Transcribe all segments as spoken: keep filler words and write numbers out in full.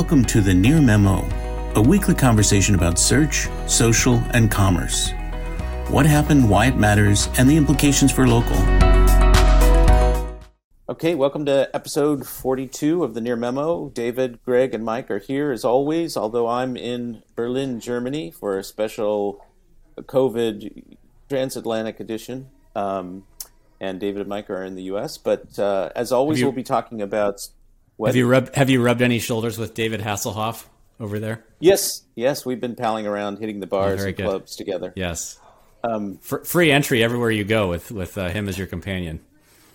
Welcome to The Near Memo, a weekly conversation about search, social, and commerce. What happened, why it matters, and the implications for local. Okay, welcome to episode forty-two of The Near Memo. David, Greg, and Mike are here as always, although I'm in Berlin, Germany for a special COVID transatlantic edition. Um, and David and Mike are in the U S. But uh, as always, you- we'll be talking about... What? Have you rubbed Have you rubbed any shoulders with David Hasselhoff over there? Yes, yes, we've been palling around, hitting the bars oh, and good. clubs together. Yes, um, F- free entry everywhere you go with with uh, him as your companion.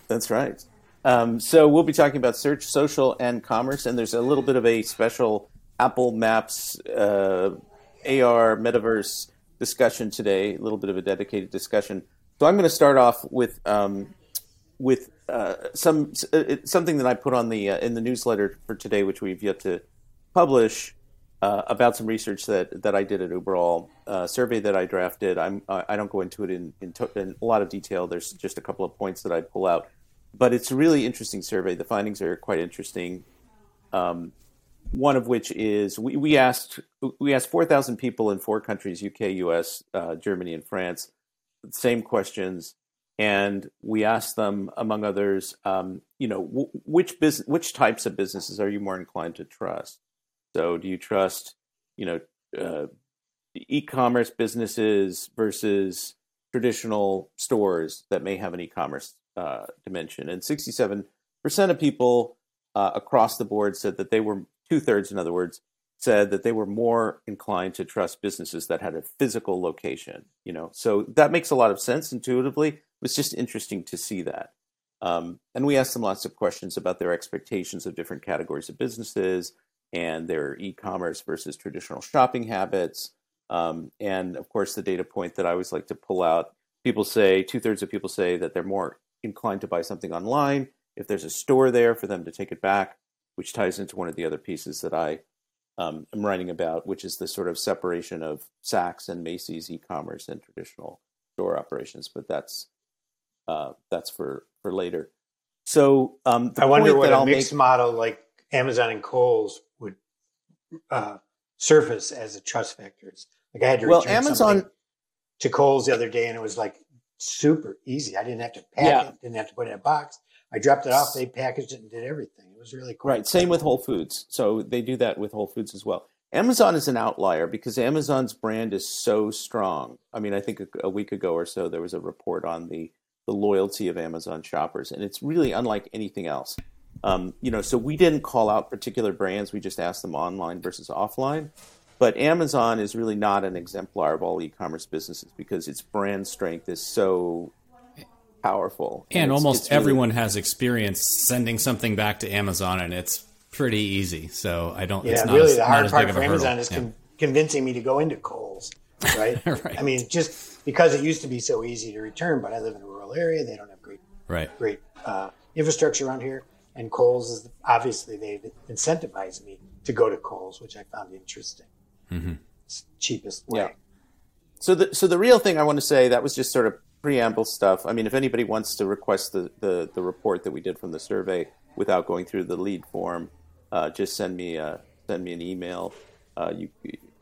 That's right. Um, so we'll be talking about search, social, and commerce, and there's a little bit of a special Apple Maps uh, A R metaverse discussion today. A little bit of a dedicated discussion. So I'm going to start off with. Um, with uh, some uh, something that I put on the uh, in the newsletter for today, which we've yet to publish, uh, about some research that, that I did at Uberall, uh, survey that I drafted. I'm, I don't go into it in, in, to- in a lot of detail. There's just a couple of points that I pull out. But it's a really interesting survey. The findings are quite interesting. Um, one of which is we, we asked we asked four thousand people in four countries, U K, U S, uh, Germany, and France, same questions. And we asked them, among others, um, you know, w- which business, which types of businesses are you more inclined to trust? So, do you trust, you know, uh, e-commerce businesses versus traditional stores that may have an e-commerce uh, dimension? And sixty-seven percent of people uh, across the board said that they were two thirds, in other words, said that they were more inclined to trust businesses that had a physical location. You know, so that makes a lot of sense intuitively. It was just interesting to see that. Um, and we asked them lots of questions about their expectations of different categories of businesses and their e-commerce versus traditional shopping habits. Um, and, of course, the data point that I always like to pull out, people say, two-thirds of people say that they're more inclined to buy something online if there's a store there for them to take it back, which ties into one of the other pieces that I um, am writing about, which is the sort of separation of Saks and Macy's e-commerce and traditional store operations. But that's... Uh, that's for, for later. So um, I wonder what a mixed make... model like Amazon and Kohl's would uh, surface as a trust factor. It's like I had to well, return Amazon... to Kohl's the other day, and it was like super easy. I didn't have to pack yeah. it, didn't have to put it in a box. I dropped it off. They packaged it and did everything. It was really cool. Right. Same with Whole Foods. So they do that with Whole Foods as well. Amazon is an outlier because Amazon's brand is so strong. I mean, I think a, a week ago or so there was a report on the the loyalty of Amazon shoppers. And it's really unlike anything else. Um, you know, so we didn't call out particular brands. We just asked them online versus offline. But Amazon is really not an exemplar of all e-commerce businesses because its brand strength is so powerful. And, and it's, almost it's really- everyone has experience sending something back to Amazon, and it's pretty easy. So I don't, yeah, it's not really as, the hard part for Amazon is yeah. con- convincing me to go into Kohl's, right? right? I mean, just because it used to be so easy to return, but I live in a area. They don't have great right. great uh, infrastructure around here. And Kohl's is obviously they've incentivized me to go to Kohl's, which I found interesting. Mm-hmm. It's the cheapest way. Yeah. So the so the real thing I want to say, that was just sort of preamble stuff. I mean, if anybody wants to request the, the, the report that we did from the survey without going through the lead form, uh, just send me a, send me an email. Uh, you,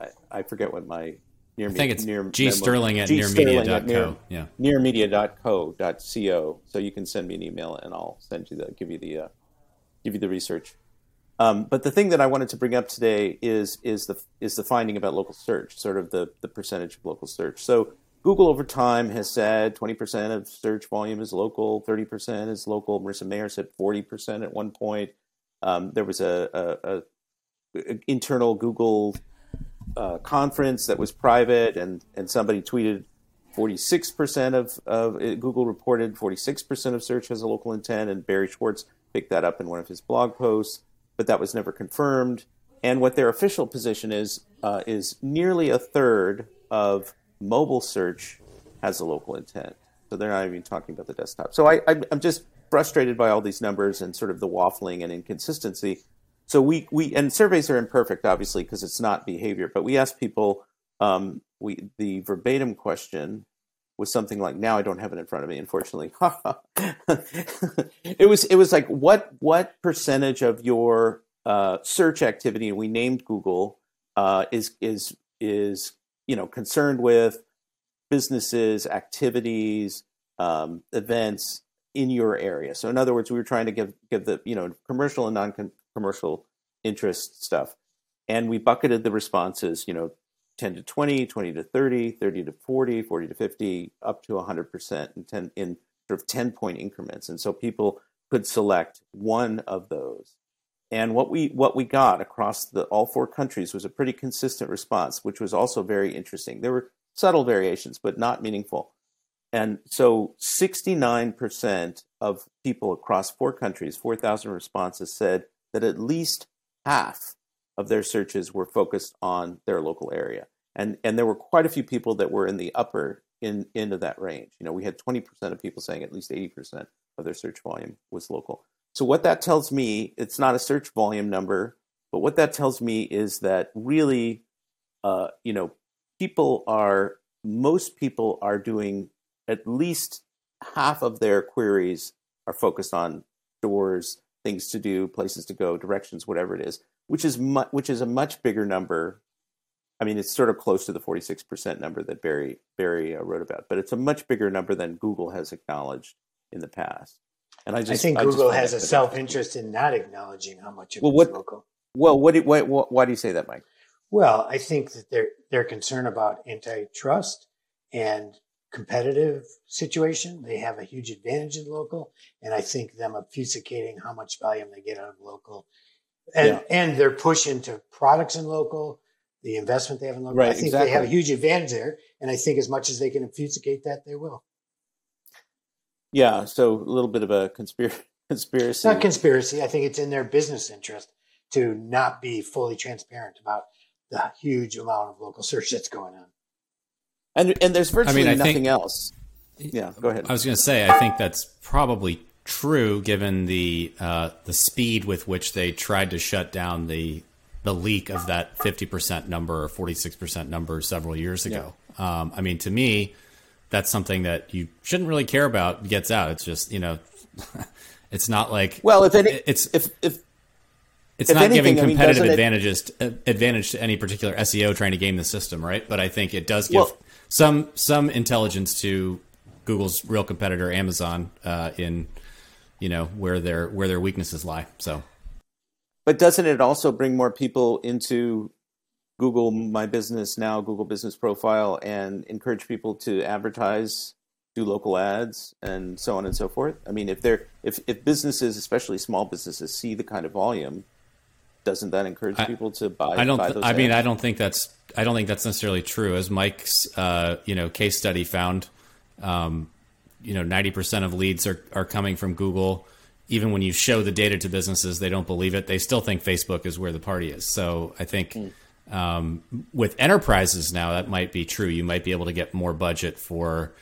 I, I forget what my Near I think it's near G Sterling at near media dot co. Yeah, near media dot co dot co. So you can send me an email, and I'll send you the give you the uh, give you the research. Um, but the thing that I wanted to bring up today is is the is the finding about local search, sort of the the percentage of local search. So Google over time has said twenty percent of search volume is local, thirty percent is local. Marissa Mayer said forty percent at one point. Um, there was a, a, a, a internal Google. Uh, conference that was private, and, and somebody tweeted forty-six percent of, of it, Google reported forty-six percent of search has a local intent, and Barry Schwartz picked that up in one of his blog posts, but that was never confirmed. And what their official position is, uh, is nearly a third of mobile search has a local intent. So they're not even talking about the desktop. So I, I'm just frustrated by all these numbers and sort of the waffling and inconsistency. So we, we and surveys are imperfect, obviously, because it's not behavior. But we asked people, um, we the verbatim question was something like, now I don't have it in front of me, unfortunately. it was it was like, what what percentage of your uh, search activity, and we named Google, uh, is is is you know concerned with businesses, activities, um, events in your area. So in other words, we were trying to give give the you know commercial and non-commercial interest stuff, and we bucketed the responses, you know, ten to twenty, twenty to thirty, thirty to forty, forty to fifty, up to one hundred percent in ten in sort of ten point increments, and so people could select one of those. And what we what we got across the all four countries was a pretty consistent response, which was also very interesting. There were subtle variations, but not meaningful. And so sixty-nine percent of people across four countries, four thousand responses, said that at least half of their searches were focused on their local area. And and there were quite a few people that were in the upper in, end of that range. You know, we had twenty percent of people saying at least eighty percent of their search volume was local. So what that tells me, it's not a search volume number, but what that tells me is that really, uh, you know, people are, most people are doing at least half of their queries are focused on stores, things to do, places to go, directions, whatever it is, which is mu- which is a much bigger number. I mean, it's sort of close to the forty-six percent number that Barry, Barry uh, wrote about, but it's a much bigger number than Google has acknowledged in the past. And I just I think I Google just has a self-interest in not acknowledging how much of well, it's what, local. Well, what, why, why, why do you say that, Mike? Well, I think that they're, they're concerned about antitrust and competitive situation. They have a huge advantage in local, and I think them obfuscating how much volume they get out of local and, yeah. and their push into products in local, the investment they have in local. Right, I think exactly. They have a huge advantage there, and I think as much as they can obfuscate that, they will. Yeah, so a little bit of a conspir- conspiracy. It's not conspiracy. I think it's in their business interest to not be fully transparent about the huge amount of local search that's going on. And and there's virtually I mean, I nothing think, else. Yeah, go ahead. I was going to say, I think that's probably true given the uh, the speed with which they tried to shut down the the leak of that fifty percent number or forty-six percent number several years ago. Yeah. Um, I mean, to me, that's something that you shouldn't really care about gets out. It's just, you know, it's not like, well, if any, it's, if, if, it's if not anything, giving competitive I mean, advantages, it, advantage to any particular S E O trying to game the system. Right. But I think it does give well, some, some intelligence to Google's real competitor, Amazon, uh, in, you know, where their, where their weaknesses lie. So, but doesn't it also bring more people into Google My Business Now, Google Business Profile, and encourage people to advertise, do local ads, and so on and so forth? I mean, if they're if, if businesses, especially small businesses, see the kind of volume, doesn't that encourage I, people to buy? I don't. Buy those I ads? mean, I don't think that's. I don't think that's necessarily true. As Mike's, uh, you know, case study found, um, you know, ninety percent of leads are are coming from Google. Even when you show the data to businesses, they don't believe it. They still think Facebook is where the party is. So I think. Mm. Um, with enterprises now, that might be true. You might be able to get more budget for,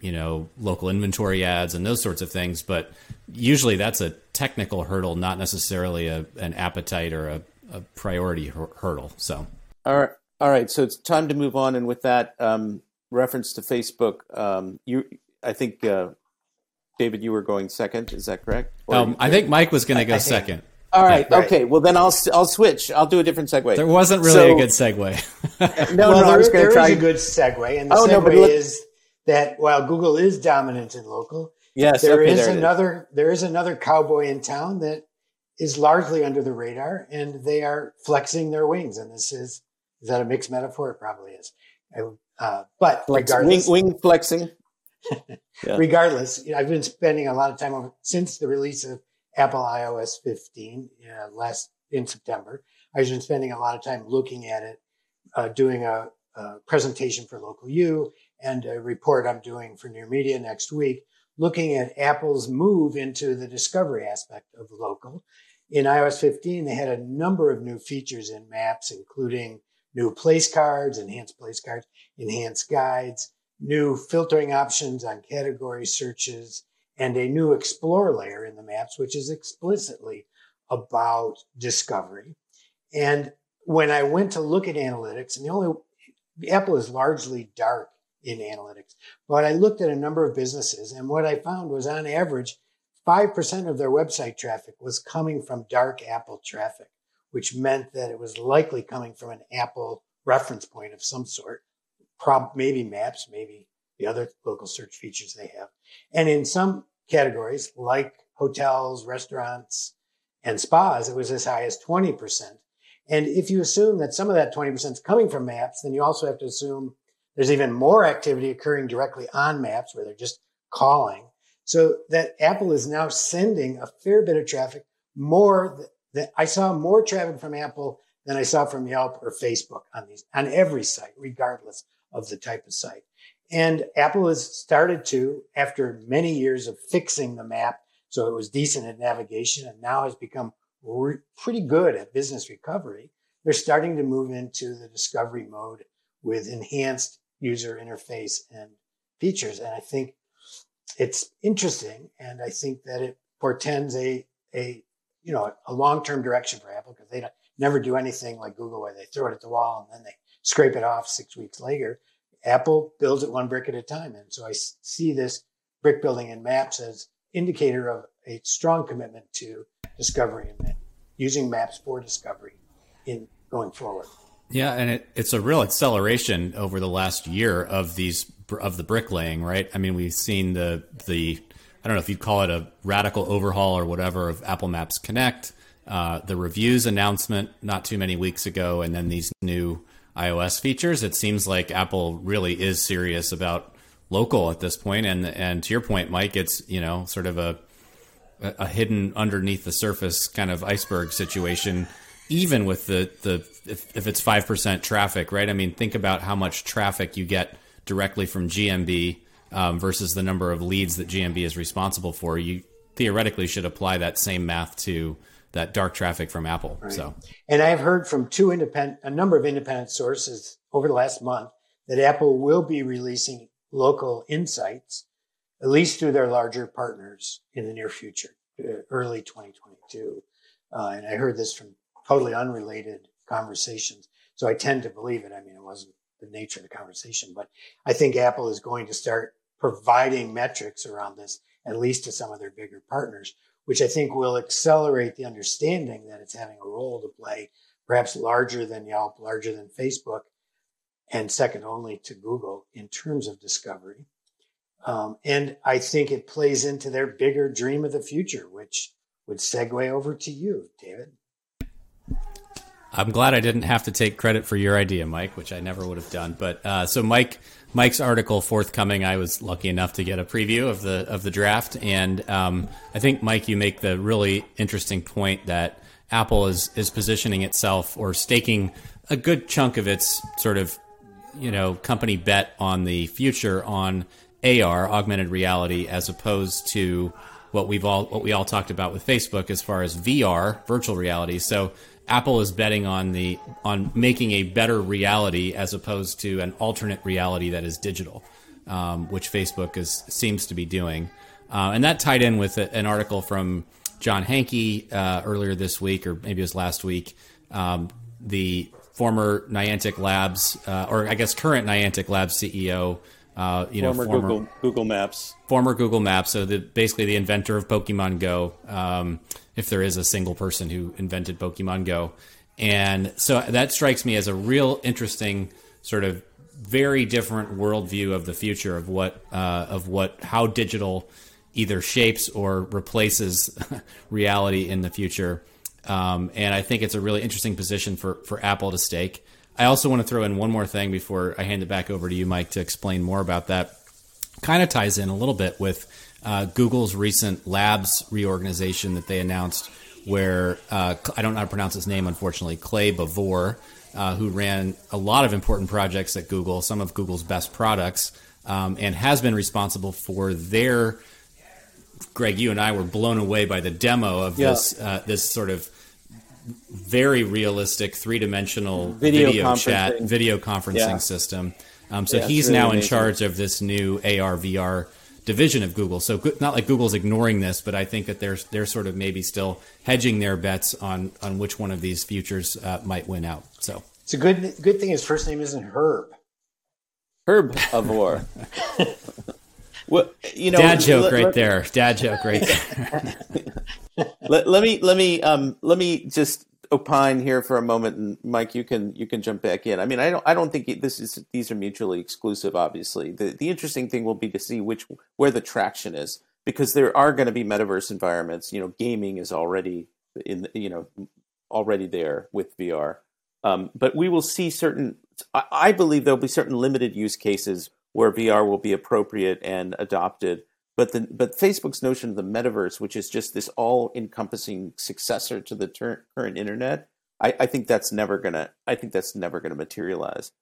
you know, local inventory ads and those sorts of things. But usually that's a technical hurdle, not necessarily a, an appetite or a, a priority hur- hurdle. So, all right. All right. So it's time to move on. And with that um, reference to Facebook, um, you, I think, uh, David, you were going second. Is that correct? Or um, I think Mike was going to go I, I second. Think- All right. Right. Okay. Well, then I'll I'll switch. I'll do a different segue. There wasn't really so, a good segue. no, well, no, I was going to try. There is a good segue, and the oh, segue no, is that while Google is dominant in local, yes, there okay, is there another is. there is another cowboy in town that is largely under the radar, and they are flexing their wings. And this is is that a mixed metaphor? It probably is. Uh, but Flex, regardless, wing, wing flexing. yeah. Regardless, you know, I've been spending a lot of time over, since the release of Apple iOS fifteen uh, last in September. I've been spending a lot of time looking at it, uh, doing a, a presentation for LocalU and a report I'm doing for Near Media next week, looking at Apple's move into the discovery aspect of local. In iOS fifteen, they had a number of new features in Maps, including new place cards, enhanced place cards, enhanced guides, new filtering options on category searches, and a new explore layer in the maps, which is explicitly about discovery. And when I went to look at analytics, and the only Apple is largely dark in analytics, but I looked at a number of businesses, and what I found was on average, five percent of their website traffic was coming from dark Apple traffic, which meant that it was likely coming from an Apple reference point of some sort, prob- maybe Maps, maybe the other local search features they have. And in some categories, like hotels, restaurants, and spas, it was as high as twenty percent. And if you assume that some of that twenty percent is coming from Maps, then you also have to assume there's even more activity occurring directly on Maps where they're just calling. So that Apple is now sending a fair bit of traffic, more th- that I saw more traffic from Apple than I saw from Yelp or Facebook on these, on every site, regardless of the type of site. And Apple has started to, after many years of fixing the map, so it was decent at navigation and now has become re- pretty good at business recovery. They're starting to move into the discovery mode with enhanced user interface and features. And I think it's interesting. And I think that it portends a, a, you know, a long-term direction for Apple, because they don't, never do anything like Google where they throw it at the wall and then they scrape it off six weeks later. Apple builds it one brick at a time. And so I see this brick building in Maps as indicator of a strong commitment to discovery and using Maps for discovery in going forward. Yeah. And it, it's a real acceleration over the last year of these, of the bricklaying, right? I mean, we've seen the, the, I don't know if you'd call it a radical overhaul or whatever of Apple Maps Connect, uh, the reviews announcement not too many weeks ago, and then these new iOS features. It seems like Apple really is serious about local at this point. And, and to your point, Mike, it's, you know, sort of a, a hidden underneath the surface kind of iceberg situation, even with the, the, if, if it's five percent traffic, right? I mean, think about how much traffic you get directly from G M B Um, versus the number of leads that G M B is responsible for. You theoretically should apply that same math to that dark traffic from Apple. Right. So, and I've heard from two independent, a number of independent sources over the last month that Apple will be releasing local insights, at least through their larger partners in the near future, early twenty twenty-two. Uh, and I heard this from totally unrelated conversations. So I tend to believe it. I mean, it wasn't the nature of the conversation, but I think Apple is going to start providing metrics around this, at least to some of their bigger partners, which I think will accelerate the understanding that it's having a role to play, perhaps larger than Yelp, larger than Facebook, and second only to Google in terms of discovery. Um, and I think it plays into their bigger dream of the future, which would segue over to you, David. I'm glad I didn't have to take credit for your idea, Mike, which I never would have done. But uh, so Mike, Mike's article forthcoming, I was lucky enough to get a preview of the of the draft. And um, I think, Mike, you make the really interesting point that Apple is, is positioning itself or staking a good chunk of its sort of, you know, company bet on the future on A R, augmented reality, as opposed to what we've all what we all talked about with Facebook as far as V R, virtual reality. So Apple is betting on the on making a better reality as opposed to an alternate reality that is digital, um, which Facebook is seems to be doing. Uh, and that tied in with a, an article from John Hankey uh, earlier this week, or maybe it was last week, um, the former Niantic Labs, uh, or I guess current Niantic Labs C E O, Uh, you former know, former Google, Google Maps, former Google Maps. So the, basically the inventor of Pokemon Go, um, if there is a single person who invented Pokemon Go. And so that strikes me as a real interesting sort of very different worldview of the future of what uh, of what how digital either shapes or replaces reality in the future. Um, and I think it's a really interesting position for, for Apple to stake. I also want to throw in one more thing before I hand it back over to you, Mike, to explain more about that. Kind of ties in a little bit with uh, Google's recent labs reorganization that they announced where, uh, I don't know how to pronounce his name, unfortunately, Clay Bavor, uh, who ran a lot of important projects at Google, some of Google's best products, um, and has been responsible for their, Greg, you and I were blown away by the demo of yeah. this uh, this sort of very realistic three-dimensional video, video chat, video conferencing yeah. system. Um, so yeah, he's really now in amazing. charge of this new A R V R division of Google. So not like Google's ignoring this, but I think that they're, they're sort of maybe still hedging their bets on, on which one of these futures uh, might win out. So it's a good good thing his first name isn't Herb. Herb Avor. Well, you know, dad joke let, right let, there. Dad joke right there. let, let me let me um, let me just opine here for a moment, and Mike, you can you can jump back in. I mean, I don't I don't think this is these are mutually exclusive. Obviously, the the interesting thing will be to see which where the traction is, because there are going to be metaverse environments. You know, gaming is already in you know already there with V R, um, but we will see certain. I, I believe there'll be certain limited use cases where V R will be appropriate and adopted. But the but Facebook's notion of the metaverse, which is just this all-encompassing successor to the ter- current internet, I, I think that's never gonna. I think that's never gonna materialize.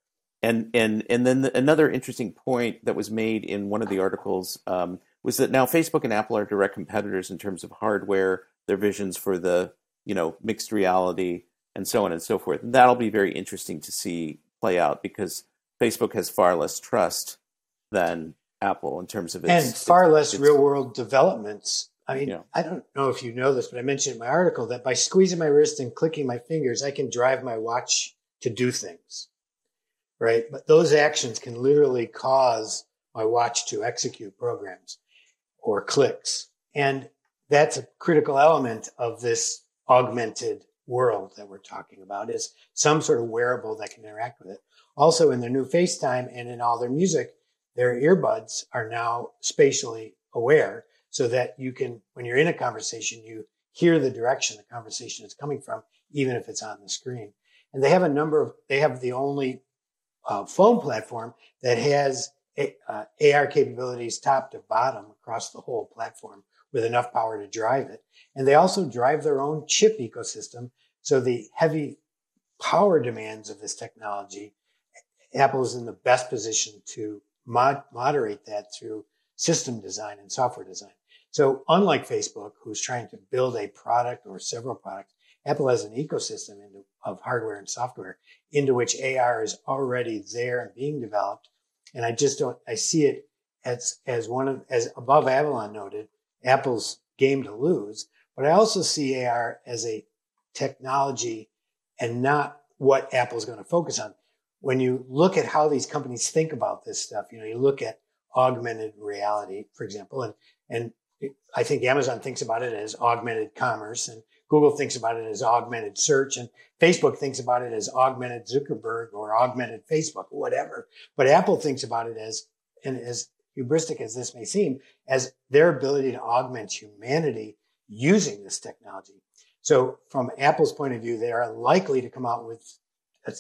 And and and then the, another interesting point that was made in one of the articles um, was that now Facebook and Apple are direct competitors in terms of hardware, their visions for the you know mixed reality, and so on and so forth. And that'll be very interesting to see play out, because Facebook has far less trust than Apple in terms of its... And far its, less its, real-world developments. I mean, yeah. I don't know if you know this, but I mentioned in my article that by squeezing my wrist and clicking my fingers, I can drive my watch to do things, right? But those actions can literally cause my watch to execute programs or clicks. And that's a critical element of this augmented world that we're talking about, is some sort of wearable that can interact with it. Also, in their new FaceTime and in all their music, their earbuds are now spatially aware, so that you can, when you're in a conversation, you hear the direction the conversation is coming from, even if it's on the screen. And they have a number of, they have the only uh, phone platform that has a, uh, A R capabilities top to bottom across the whole platform with enough power to drive it. And they also drive their own chip ecosystem. So the heavy power demands of this technology, Apple is in the best position to Mod- moderate that through system design and software design. So unlike Facebook, who's trying to build a product or several products, Apple has an ecosystem into, of hardware and software into which A R is already there and being developed. And I just don't, I see it as, as one of, as above Avalon noted, Apple's game to lose, but I also see A R as a technology and not what Apple's going to focus on. When you look at how these companies think about this stuff, you know, you look at augmented reality, for example, and, and I think Amazon thinks about it as augmented commerce, and Google thinks about it as augmented search, and Facebook thinks about it as augmented Zuckerberg or augmented Facebook, whatever. But Apple thinks about it as, and as hubristic as this may seem, as their ability to augment humanity using this technology. So from Apple's point of view, they are likely to come out with a,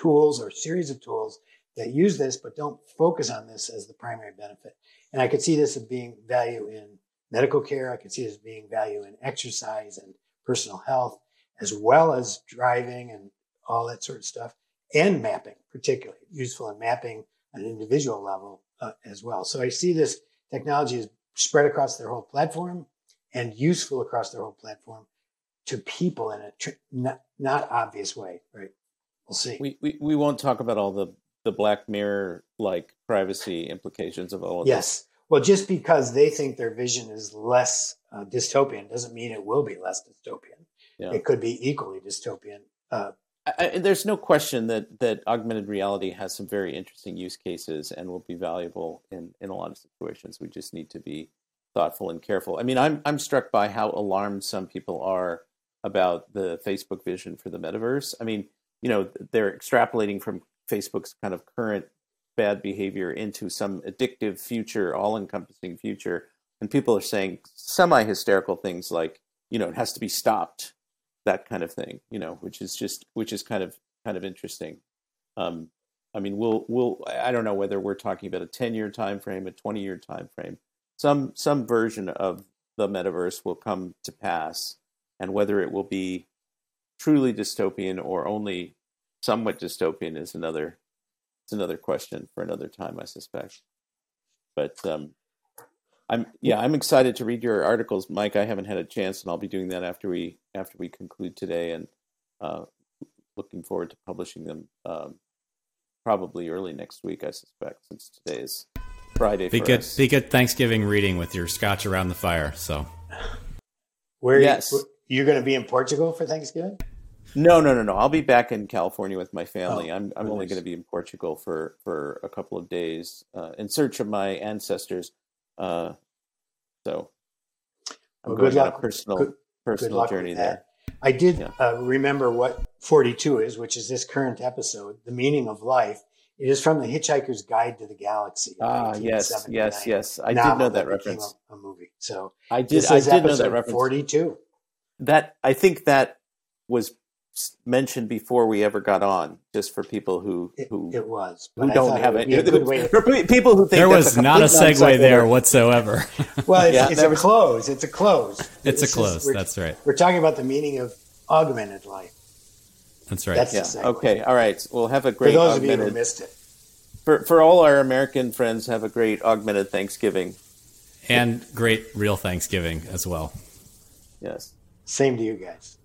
tools or series of tools that use this, but don't focus on this as the primary benefit. And I could see this as being value in medical care. I could see this as being value in exercise and personal health, as well as driving and all that sort of stuff, and mapping, particularly useful in mapping on an individual level uh, as well. So I see this technology is spread across their whole platform and useful across their whole platform to people in a tr- not, not obvious way, right? We'll see. We, we we won't talk about all the, the Black Mirror-like privacy implications of all of yes. this. Yes. Well, just because they think their vision is less uh, dystopian doesn't mean it will be less dystopian. Yeah. It could be equally dystopian. Uh, I, I, there's no question that, that augmented reality has some very interesting use cases and will be valuable in, in a lot of situations. We just need to be thoughtful and careful. I mean, I'm I'm struck by how alarmed some people are about the Facebook vision for the metaverse. I mean, you know, they're extrapolating from Facebook's kind of current bad behavior into some addictive future, all-encompassing future. And people are saying semi-hysterical things like, you know, it has to be stopped, that kind of thing, you know, which is just, which is kind of, kind of interesting. Um, I mean, we'll, we'll, I don't know whether we're talking about a ten-year time frame, a twenty-year time frame. Some, some version of the metaverse will come to pass, and whether it will be truly dystopian or only somewhat dystopian is another it's another question for another time, I suspect. But um, I'm yeah, I'm excited to read your articles, Mike. I haven't had a chance, and I'll be doing that after we after we conclude today, and uh, looking forward to publishing them um, probably early next week, I suspect, since today is Friday. Be for good, us. Be good Thanksgiving reading with your scotch around the fire. So where yes. Are you going to be in Portugal for Thanksgiving? No, no, no, no. I'll be back in California with my family. Oh, I'm I'm nice. only going to be in Portugal for, for a couple of days uh, in search of my ancestors. Uh, so I'm well, going on a personal good, personal good journey there. I did yeah. uh, remember what forty-two is, which is this current episode, The Meaning of Life. It is from The Hitchhiker's Guide to the Galaxy. Ah, yes, yes, yes. I did know that reference. A movie. So I did. I did know that reference. forty-two. That I think that was mentioned before we ever got on, just for people who who it, it was who don't have it. it, it for people who think there was a not a segue there whatsoever. Well, it's, yeah, it's a was, close. It's a close. It's, it's a close. Just, that's right. We're talking about the meaning of augmented life. That's right. That's yeah. Exactly. Okay. All right. We'll have a great. For those augmented, of you who missed it. For for all our American friends, have a great augmented Thanksgiving, and great real Thanksgiving as well. Yes. Same to you guys.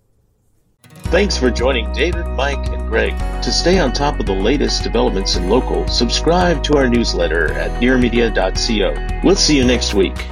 Thanks for joining David, Mike, and Greg. To stay on top of the latest developments in local, subscribe to our newsletter at near media dot co. We'll see you next week.